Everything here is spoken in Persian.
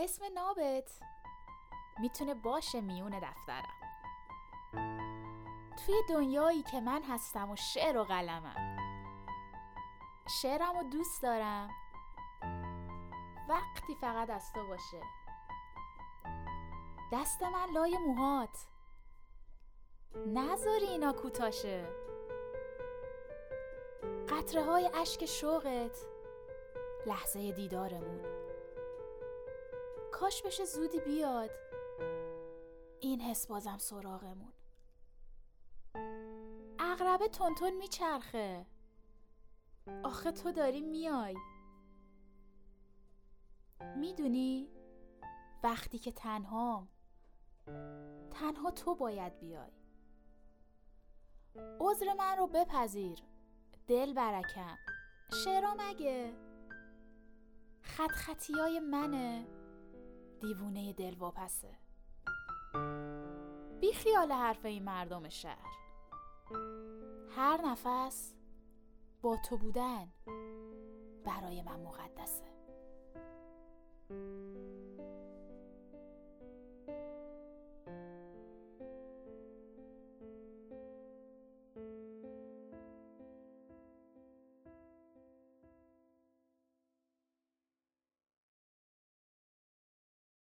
اسم نابت میتونه باشه میون دفترم. توی دنیایی که من هستم و شعر و قلمم، شعرم و دوست دارم، وقتی فقط از تو باشه، دست من لای موهات، نذاری اینا کوتاشه، قطره های اشک شوقت، لحظه دیدارمون، کاش بشه زودی بیاد این حس بازم سراغمون. عقرب تونتون میچرخه، آخه تو داری میای. میدونی وقتی که تنهام، تنها تو باید بیای. عذر من رو بپذیر دل برکم، شعرام مگه خط خطیای منه، دیوونه دل واپسه. بی خیال حرف این مردم شهر، هر نفس با تو بودن برای من مقدسه.